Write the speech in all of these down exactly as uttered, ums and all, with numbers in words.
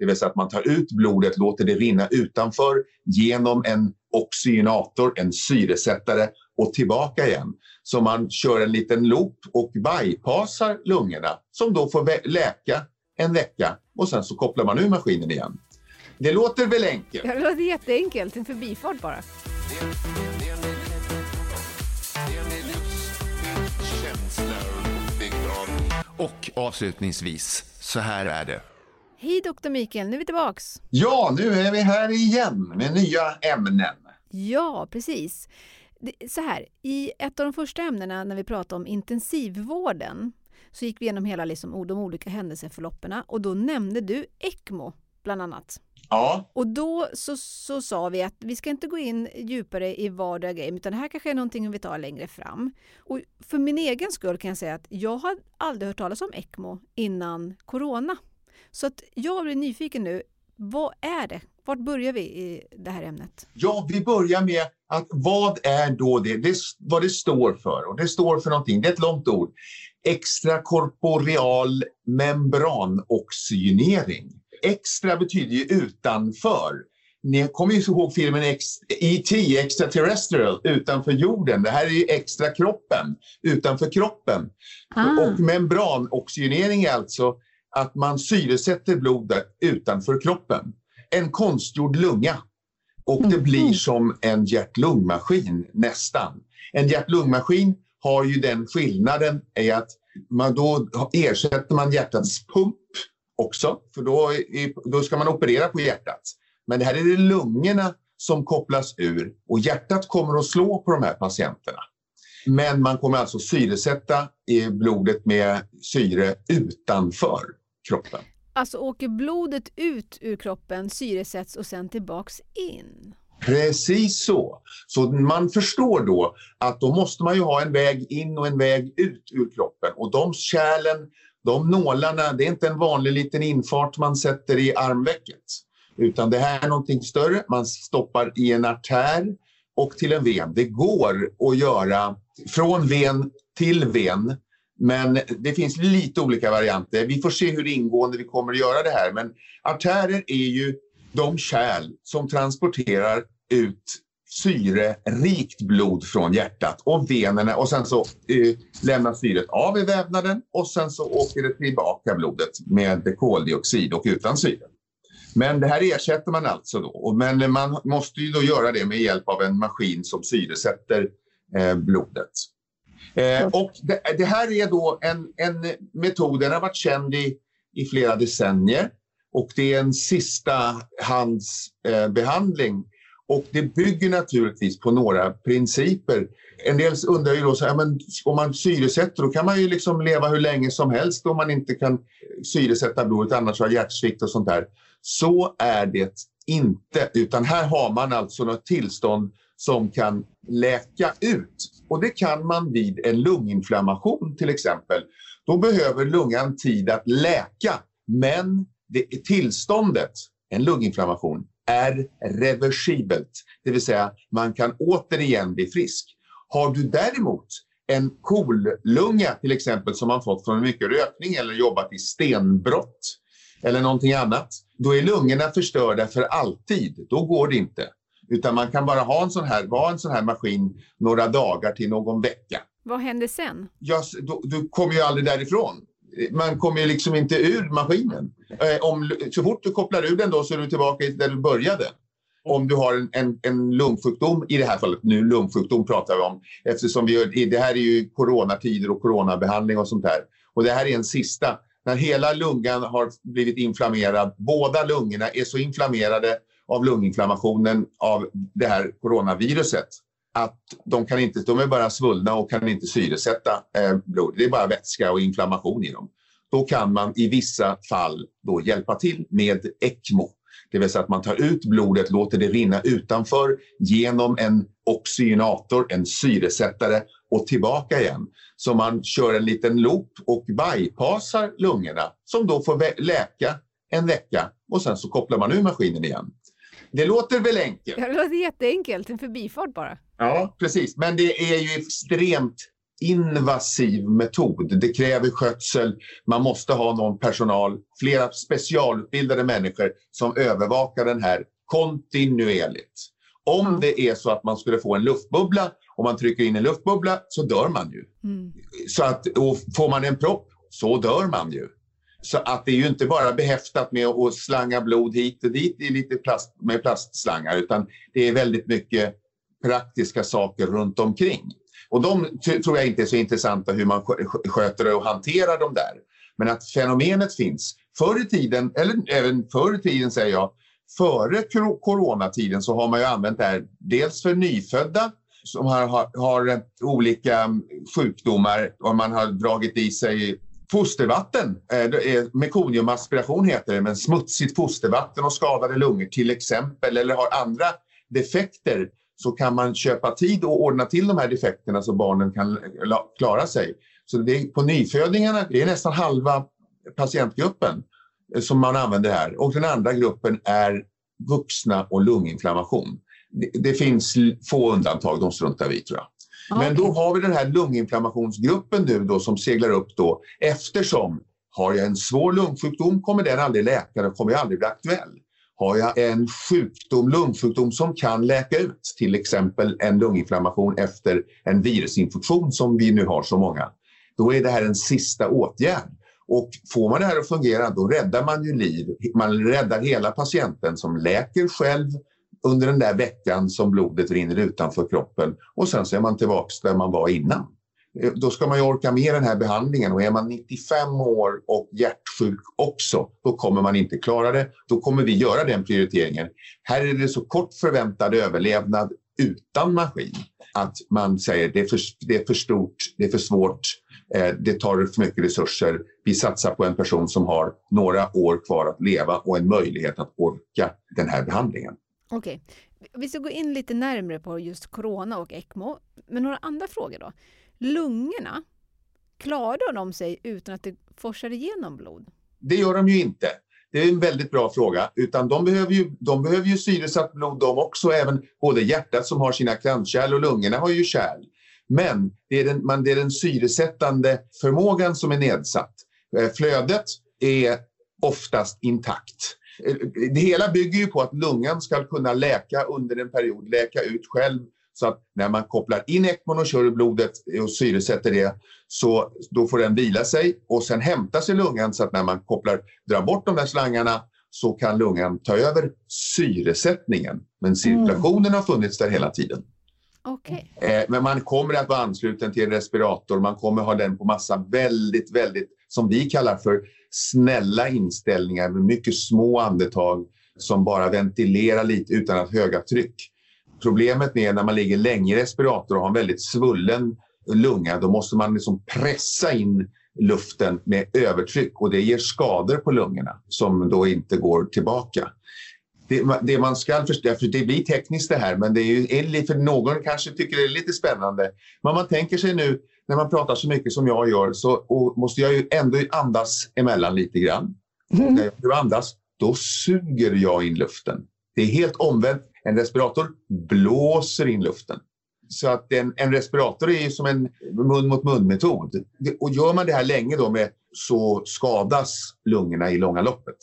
Det vill säga att man tar ut blodet, låter det rinna utanför genom en oxygenator, en syresättare och tillbaka igen. Så man kör en liten loop och bypassar lungorna som då får vä- läka en vecka och sen så kopplar man ur maskinen igen. Det låter väl enkelt? Ja, det låter jätteenkelt, en förbifart bara. Och avslutningsvis, så här är det. Hej doktor Mikael, nu är vi tillbaks. Ja, nu är vi här igen med nya ämnen. Ja, precis. Så här, i ett av de första ämnena när vi pratade om intensivvården så gick vi igenom hela liksom, de olika händelseförlopperna och då nämnde du ECMO bland annat. Ja. Och då så, så sa vi att vi ska inte gå in djupare i vardagliga grejer utan det här kanske är någonting vi tar längre fram. Och för min egen skull kan jag säga att jag har aldrig hört talas om ECMO innan corona. Så att jag blir nyfiken nu, vad är det? Vart börjar vi i det här ämnet? Ja, vi börjar med att vad är då det, det vad det står för? Och det står för någonting, det är ett långt ord. Extrakorporeal membranoxygenering. Extra betyder ju utanför. Ni kommer ju ihåg filmen E T, Extraterrestrial, utanför jorden. Det här är ju extra kroppen, utanför kroppen. Ah. Och membranoxygenering är alltså att man syresätter blodet utanför kroppen. En konstgjord lunga. Och det blir som en hjärt-lungmaskin nästan. En hjärt-lungmaskin har ju den skillnaden är att man då ersätter man hjärtats pump också. För då, är, då ska man operera på hjärtat. Men det här är det lungorna som kopplas ur. Och hjärtat kommer att slå på de här patienterna. Men man kommer alltså syresätta i blodet med syre utanför kroppen. Alltså åker blodet ut ur kroppen, syresätts och sen tillbaks in? Precis så. Så man förstår då att då måste man ju ha en väg in och en väg ut ur kroppen. Och de kärlen, de nålarna, det är inte en vanlig liten infart man sätter i armvecket. Utan det här är någonting större. Man stoppar i en artär och till en ven. Det går att göra från ven till ven. Men det finns lite olika varianter. Vi får se hur ingående vi kommer att göra det här. Men artärer är ju de kärl som transporterar ut syrerikt blod från hjärtat och venerna. Och sen så eh, lämnar syret av i vävnaden och sen så åker det tillbaka blodet med koldioxid och utan syre. Men det här ersätter man alltså då. Men man måste ju då göra det med hjälp av en maskin som syresätter eh, blodet. Eh, och det, det här är då en, en metod, den har varit känd i, i flera decennier och det är en sista hands eh, behandling och det bygger naturligtvis på några principer. En del undrar ju då så här, men om man syresätter då kan man ju liksom leva hur länge som helst om man inte kan syresätta blodet, annars har hjärtsvikt och sånt där. Så är det inte, utan här har man alltså något tillstånd som kan läka ut. Och det kan man vid en lunginflammation till exempel. Då behöver lungan tid att läka. Men det, tillståndet, en lunginflammation, är reversibelt. Det vill säga man kan återigen bli frisk. Har du däremot en kollunga till exempel som man fått från mycket rökning eller jobbat i stenbrott eller någonting annat. Då är lungorna förstörda för alltid. Då går det inte. Utan man kan bara ha en sån här, vara en sån här maskin några dagar till någon vecka. Vad händer sen? Ja, du, du kommer ju aldrig därifrån. man kommer ju liksom inte ur maskinen. Om, så fort du kopplar ur den då så är du tillbaka där du började. Om du har en, en, en lungsjukdom, i det här fallet nu lungsjukdom pratar vi om. Eftersom vi gör, det här är ju coronatider och coronabehandling och sånt där. Och det här är en sista. När hela lungan har blivit inflammerad, båda lungorna är så inflammerade av lunginflammationen av det här coronaviruset. Att de, kan inte, de är bara svullna och kan inte syresätta eh, blod. Det är bara vätska och inflammation i dem. Då kan man i vissa fall då hjälpa till med ECMO. Det vill säga att man tar ut blodet, låter det rinna utanför genom en oxygenator, en syresättare och tillbaka igen. Så man kör en liten loop och bypassar lungorna som då får vä- läka en vecka och sen så kopplar man ur maskinen igen. Det låter väl enkelt? Det låter jätteenkelt, en förbifart bara. Ja, precis. Men det är ju extremt invasiv metod. Det kräver skötsel. Man måste ha någon personal, flera specialutbildade människor som övervakar den här kontinuerligt. Om mm. det är så att man skulle få en luftbubbla och man trycker in en luftbubbla så dör man ju. Mm. Så att, och får man en propp så dör man ju. Så att det är ju inte bara behäftat med att slanga blod hit och dit i lite plast, med plastslangar utan det är väldigt mycket praktiska saker runt omkring. Och de t- tror jag inte är så intressanta hur man sköter och hanterar dem där. Men att fenomenet finns. Förr i tiden, eller även förr i tiden säger jag, före coronatiden så har man ju använt det här dels för nyfödda som har, har, har olika sjukdomar och man har dragit i sig fostervatten, mekoniumaspiration heter det, men smutsigt fostervatten och skadade lungor till exempel eller har andra defekter så kan man köpa tid och ordna till de här defekterna så barnen kan klara sig. Så det är på nyfödingarna, det är nästan halva patientgruppen som man använder här och den andra gruppen är vuxna och lunginflammation. Det, det finns få undantag, de struntar vi tror jag. Men då har vi den här lunginflammationsgruppen nu då som seglar upp då eftersom har jag en svår lungsjukdom kommer den aldrig läka, den kommer jag aldrig bli aktuell. Har jag en sjukdom, lungsjukdom som kan läka ut, till exempel en lunginflammation efter en virusinfektion som vi nu har så många, då är det här en sista åtgärd. Och får man det här att fungera då räddar man ju liv, man räddar hela patienten som läker själv under den där veckan som blodet rinner utanför kroppen och sen så är man tillbaka där man var innan. Då ska man ju orka med den här behandlingen och är man nittiofem år och hjärtsjuk också, då kommer man inte klara det. Då kommer vi göra den prioriteringen. Här är det så kort förväntad överlevnad utan maskin att man säger det är för, det är för stort, det är för svårt, eh, det tar för mycket resurser. Vi satsar på en person som har några år kvar att leva och en möjlighet att orka den här behandlingen. Okej, vi ska gå in lite närmare på just corona och ECMO. Men några andra frågor då. Lungorna, klarar de sig utan att det forsar igenom blod? Det gör de ju inte. Det är en väldigt bra fråga. Utan de behöver ju, de behöver ju syresatt blod de också. Även både hjärtat som har sina kranskärl och lungorna har ju kärl. Men det är den, man, det är den syresättande förmågan som är nedsatt. Flödet är oftast intakt. Det hela bygger ju på att lungan ska kunna läka under en period, läka ut själv. Så att när man kopplar in ECMO och kör blodet och syresätter det så då får den vila sig och sen hämtar sig lungan så att när man kopplar, drar bort de där slangarna så kan lungan ta över syresättningen. Men cirkulationen mm. har funnits där hela tiden. Okay. Eh, men man kommer att vara ansluten till en respirator, man kommer ha den på massa väldigt, väldigt som vi kallar för snälla inställningar med mycket små andetag som bara ventilerar lite utan att höga tryck. Problemet med när man ligger länge i respirator och har en väldigt svullen lunga då måste man liksom pressa in luften med övertryck och det ger skador på lungorna som då inte går tillbaka. Det, det man ska förstå, för det blir tekniskt det här men det är ju för någon kanske tycker det är lite spännande. Men man tänker sig nu när man pratar så mycket som jag gör så måste jag ju ändå andas emellan lite grann. Mm. När jag andas, då suger jag in luften. Det är helt omvänt. En respirator blåser in luften. Så att en, en respirator är ju som en mun-mot-mun-metod. Och gör man det här länge då med, så skadas lungorna i långa loppet.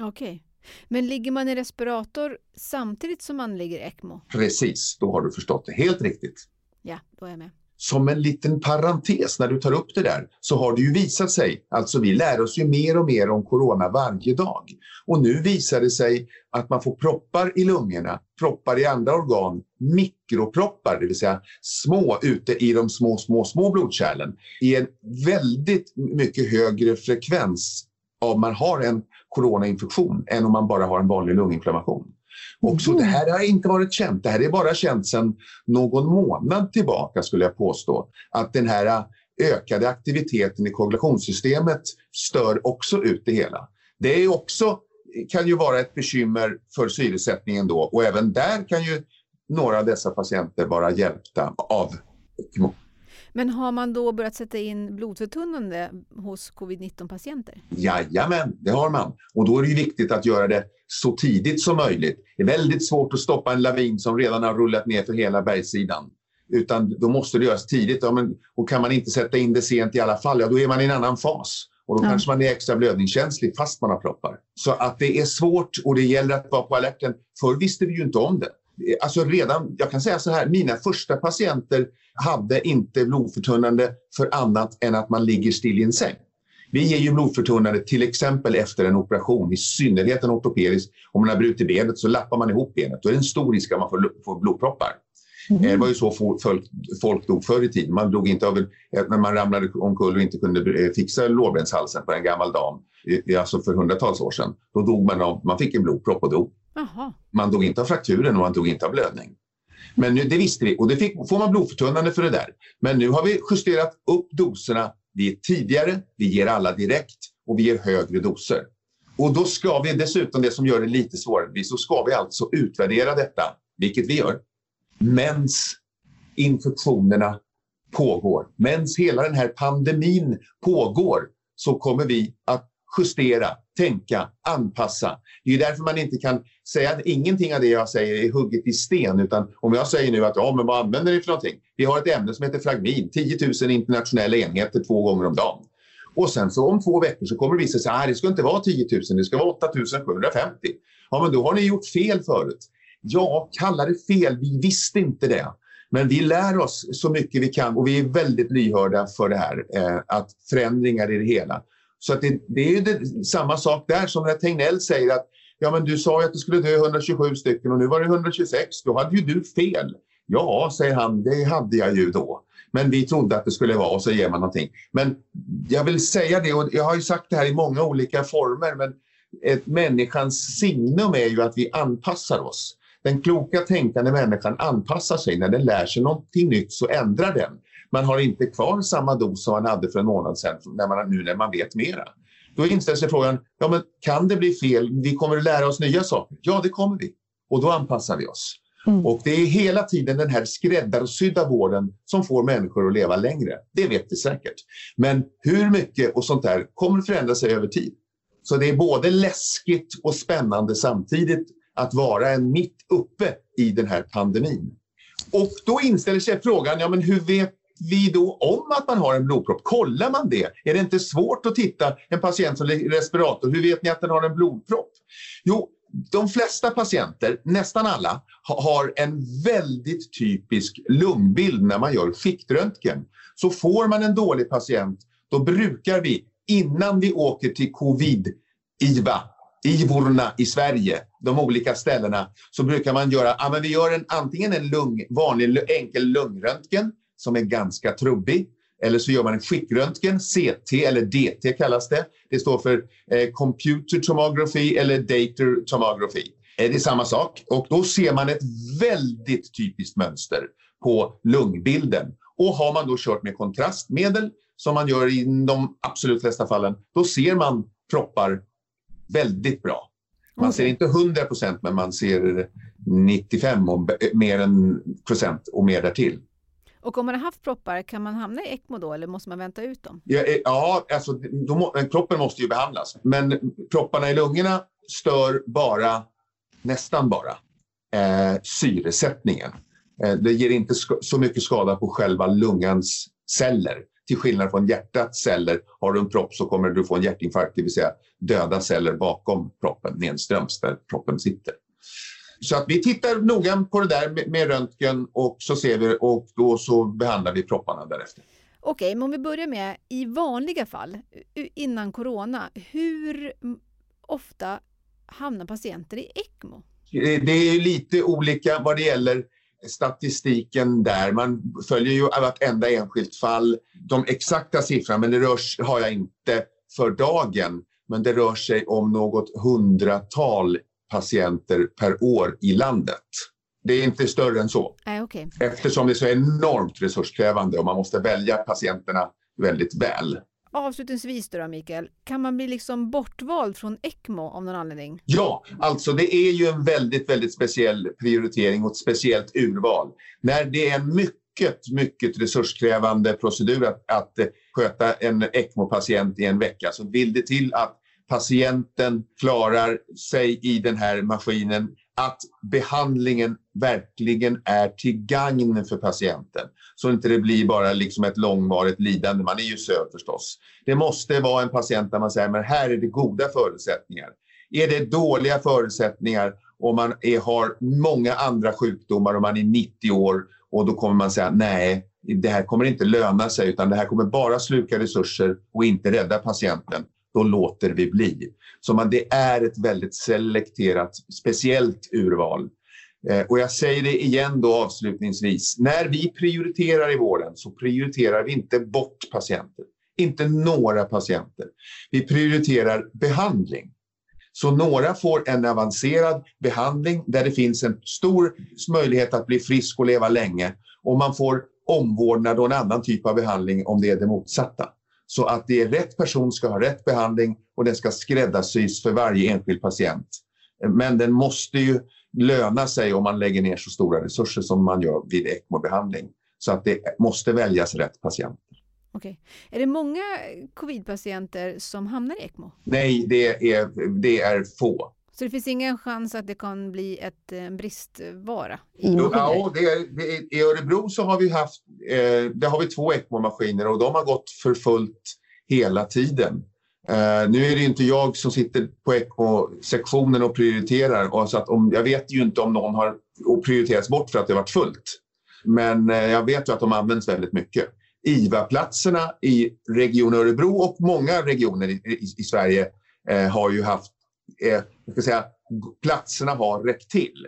Okej. Okay. Men ligger man i respirator samtidigt som man ligger i ECMO? Precis, då har du förstått det helt riktigt. Ja, då är jag med. som en liten parentes när du tar upp det där, så har det ju visat sig, alltså vi lär oss ju mer och mer om corona varje dag. Och nu visar det sig att man får proppar i lungorna, proppar i andra organ, mikroproppar, det vill säga små ute i de små, små, små blodkärlen, i en väldigt mycket högre frekvens om man har en coronainfektion än om man bara har en vanlig lunginflammation. Och så det här har inte varit känt. Det här är bara känt sedan någon månad tillbaka, skulle jag påstå. Att den här ökade aktiviteten i koagulationssystemet stör också ut det hela. Det är också, kan ju vara ett bekymmer för syresättningen då. Och även där kan ju några av dessa patienter vara hjälpta av E C M O. Men har man då börjat sätta in blodförtunnande hos covid nitton-patienter? Jajamän, det har man. Och då är det ju viktigt att göra det så tidigt som möjligt. Det är väldigt svårt att stoppa en lavin som redan har rullat ner för hela bergssidan. Utan då måste det göras tidigt. Ja, men, och kan man inte sätta in det sent i alla fall, ja, då är man i en annan fas. Och då ja. kanske man är extra blödningskänslig fast man har proppar. Så att det är svårt och det gäller att vara på alerten. Förr visste vi ju inte om det. Alltså redan, jag kan säga så här, mina första patienter hade inte blodförtunnande för annat än att man ligger still i en säng. Vi ger ju blodförtunnande till exempel efter en operation, i synnerhet en ortopedisk. Om man har brutit benet så lappar man ihop benet. Då är det en stor risk att man får, får blodproppar. Mm. Det var ju så folk, folk dog förr i tiden. Man dog inte av, när man ramlade omkull och inte kunde fixa lårbenshalsen på en gammal dam, alltså för hundratals år sedan. Då dog man av, man fick en blodpropp och dog. Aha. Man dog inte av frakturen och man dog inte av blödning. Men nu, det visste vi, och det fick, får man blodförtunnande för det där. Men nu har vi justerat upp doserna. Vi är tidigare, vi ger alla direkt och vi ger högre doser. Och då ska vi dessutom, det som gör det lite svårare, så ska vi alltså utvärdera detta, vilket vi gör. Mens infektionerna pågår, mens hela den här pandemin pågår, så kommer vi att justera, tänka, anpassa. Det är ju därför man inte kan säga att ingenting av det jag säger är hugget i sten. Utan om jag säger nu att ja, men vad använder ni för någonting? Vi har ett ämne som heter Fragmin, tio tusen internationella enheter två gånger om dagen. Och sen så om två veckor så kommer det visa sig att det ska inte vara tio tusen, det ska vara åtta tusen sjuhundrafemtio. Ja, men då har ni gjort fel förut. Ja, kallar det fel, vi visste inte det. Men vi lär oss så mycket vi kan och vi är väldigt lyhörda för det här, eh, att förändringar i det hela. Så att det, det är ju det, samma sak där som när Tegnell säger att ja, men du sa ju att du skulle dö hundratjugosju stycken och nu var det hundratjugosex. Då hade ju du fel. Ja, säger han, det hade jag ju då. Men vi trodde att det skulle vara, och så ger man någonting. Men jag vill säga det, och jag har ju sagt det här i många olika former, men ett människans signum är ju att vi anpassar oss. Den kloka tänkande människan anpassar sig. När den lär sig någonting nytt så ändrar den. Man har inte kvar samma dos som man hade för en månad sedan när man, nu när man vet mera. Då inställer sig frågan, ja, men kan det bli fel? Vi kommer att lära oss nya saker. Ja, det kommer vi. Och då anpassar vi oss. Mm. Och det är hela tiden den här skräddarsydda vården som får människor att leva längre. Det vet vi säkert. Men hur mycket och sånt där kommer förändra sig över tid. Så det är både läskigt och spännande samtidigt att vara en mitt uppe i den här pandemin. Och då inställer sig frågan, ja, men hur vet vi då om att man har en blodpropp? Kollar man det? Är det inte svårt att titta en patient som respirator? Hur vet ni att den har en blodpropp? Jo, de flesta patienter, nästan alla, har en väldigt typisk lungbild när man gör skiktröntgen. Så får man en dålig patient, då brukar vi, innan vi åker till covid-I V A, I V O R-na i Sverige, de olika ställena, så brukar man göra, ja, men vi gör en, antingen en lung, vanlig enkel lungröntgen, som är ganska trubbig. Eller så gör man en skiktröntgen, C T eller D T kallas det. Det står för eh, computer tomography eller data tomography. Eh, det är samma sak. Och då ser man ett väldigt typiskt mönster på lungbilden. Och har man då kört med kontrastmedel, som man gör i de absolut flesta fallen, då ser man proppar väldigt bra. Man okay. ser inte hundra procent, men man ser nittiofem och mer än procent och mer därtill. Och om man har haft proppar, kan man hamna i E C M O då, eller måste man vänta ut dem? Ja, ja alltså, då, kroppen måste ju behandlas. Men propparna i lungorna stör bara, nästan bara, eh, syresättningen. Eh, det ger inte sk- så mycket skada på själva lungans celler. Till skillnad från hjärtats celler, har du en propp så kommer du få en hjärtinfarkt, det vill säga döda celler bakom proppen, nedströms där proppen sitter. Så att vi tittar noga på det där med, med röntgen och så ser vi, och då så behandlar vi propparna därefter. Okej, okay, men om vi börjar med i vanliga fall innan corona, hur ofta hamnar patienter i ECMO? Det är ju lite olika vad det gäller statistiken där. Man följer ju vartenda enskilt fall. De exakta siffrorna, men det rörs, har jag inte för dagen. Men det rör sig om något hundratal patienter per år i landet. Det är inte större än så. Ah, okay. Eftersom det är så enormt resurskrävande och man måste välja patienterna väldigt väl. Avslutningsvis då, Mikael, kan man bli liksom bortvald från ECMO av någon anledning? Ja, alltså det är ju en väldigt, väldigt speciell prioritering och ett speciellt urval. När det är en mycket, mycket resurskrävande procedur att, att sköta en ECMO-patient i en vecka, så vill det till att patienten klarar sig i den här maskinen, att behandlingen verkligen är till gagn för patienten. Så inte det blir bara liksom ett långvarigt lidande. Man är ju söd förstås. Det måste vara en patient där man säger, men här är det goda förutsättningar. Är det dåliga förutsättningar och man är, har många andra sjukdomar och man är nittio år, och då kommer man säga, nej, det här kommer inte löna sig, utan det här kommer bara sluka resurser och inte rädda patienten. Då låter vi bli. Så man, det är ett väldigt selekterat, speciellt urval. Eh, och jag säger det igen då avslutningsvis. När vi prioriterar i vården så prioriterar vi inte bort patienter. Inte några patienter. Vi prioriterar behandling. Så några får en avancerad behandling där det finns en stor möjlighet att bli frisk och leva länge. Och man får omvårdnad och en annan typ av behandling om det är det motsatta. Så att det är rätt person ska ha rätt behandling och den ska skräddarsys för varje enskild patient. Men den måste ju löna sig om man lägger ner så stora resurser som man gör vid ECMO-behandling. Så att det måste väljas rätt patienter. Okej. Är det många covid-patienter som hamnar i ECMO? Nej, det är, det är få. Så det finns ingen chans att det kan bli ett, en bristvara? Jo, ja, det är, det är, i Örebro så har vi haft eh, där har vi två ECMO-maskiner och de har gått för fullt hela tiden. Eh, nu är det inte jag som sitter på ECMO-sektionen och prioriterar. Och så att om, jag vet ju inte om någon har prioriterats bort för att det har varit fullt. Men eh, jag vet ju att de används väldigt mycket. I V A-platserna i region Örebro och många regioner i, i, i Sverige eh, har ju haft Eh, jag ska säga, platserna har räckt till.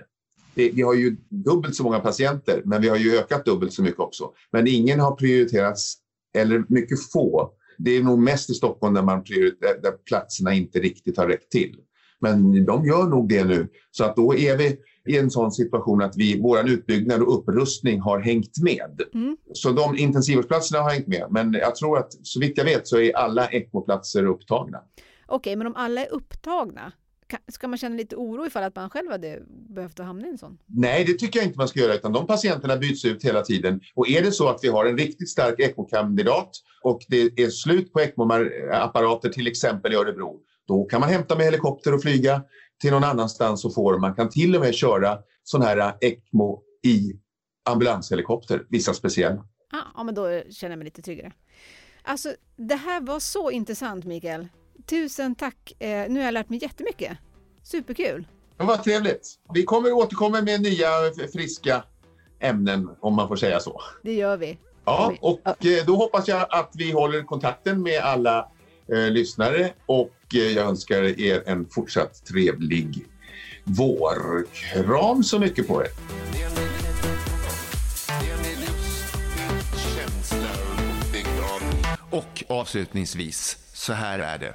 Det, vi har ju dubbelt så många patienter, men vi har ju ökat dubbelt så mycket också. Men ingen har prioriterats, eller mycket få. Det är nog mest i Stockholm där, man prioriter- där platserna inte riktigt har räckt till. Men de gör nog det nu. Så att då är vi i en sån situation att vi, vår utbyggnad och upprustning har hängt med. Mm. Så de intensivvårdsplatserna har hängt med. Men jag tror att, så vitt jag vet, så är alla ECMO-platser upptagna. Okej, men om alla är upptagna, ska man känna lite oro ifall att man själv hade behövt att hamna i en sån? Nej, det tycker jag inte man ska göra, utan de patienterna byts ut hela tiden. Och är det så att vi har en riktigt stark ECMO-kandidat och det är slut på ECMO-apparater till exempel i Örebro, då kan man hämta med helikopter och flyga till någon annanstans och få. Man kan till och med köra sån här ECMO i ambulanshelikopter, vissa speciella. Ja, men då känner jag mig lite tryggare. Alltså, det här var så intressant, Mikael. Tusen tack. Eh, nu har jag lärt mig jättemycket. Superkul. Det var trevligt. Vi kommer återkomma med nya friska ämnen, om man får säga så. Det gör vi. Ja, och eh, då hoppas jag att vi håller kontakten med alla eh, lyssnare och eh, jag önskar er en fortsatt trevlig vår. Kram så mycket på er. Och avslutningsvis, så här är det.